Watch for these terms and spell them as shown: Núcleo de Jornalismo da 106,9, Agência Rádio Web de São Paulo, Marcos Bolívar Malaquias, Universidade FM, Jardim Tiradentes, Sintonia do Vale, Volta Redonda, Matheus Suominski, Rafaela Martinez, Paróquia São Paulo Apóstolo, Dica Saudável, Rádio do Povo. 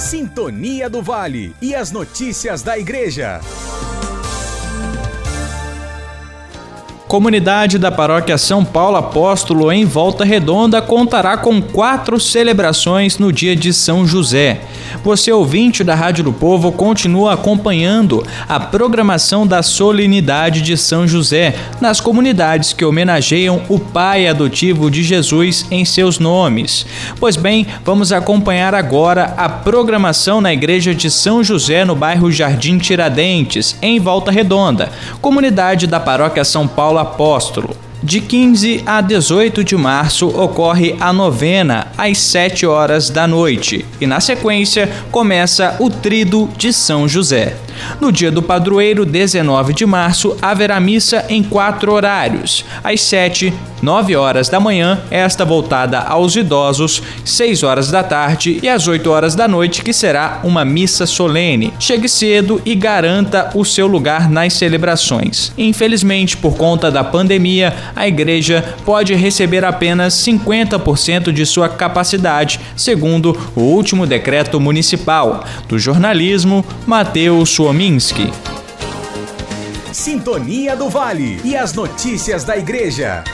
Sintonia do Vale e as notícias da igreja. Comunidade da Paróquia São Paulo Apóstolo em Volta Redonda contará com 4 celebrações no dia de São José. Você, ouvinte da Rádio do Povo, continua acompanhando a programação da Solenidade de São José nas comunidades que homenageiam o Pai adotivo de Jesus em seus nomes. Pois bem, vamos acompanhar agora a programação na Igreja de São José no bairro Jardim Tiradentes, em Volta Redonda, comunidade da Paróquia São Paulo Apóstolo. De 15 a 18 de março ocorre a novena às 7 horas da noite e, na sequência, começa o Tríduo de São José. No dia do padroeiro, 19 de março, haverá missa em 4 horários: às 7, 9 horas da manhã, esta voltada aos idosos, 6 horas da tarde e às 8 horas da noite, que será uma missa solene. Chegue cedo e garanta o seu lugar nas celebrações. Infelizmente, por conta da pandemia, a igreja pode receber apenas 50% de sua capacidade, segundo o último decreto municipal. Do jornalismo, Matheus Suominski. Sintonia do Vale e as notícias da igreja.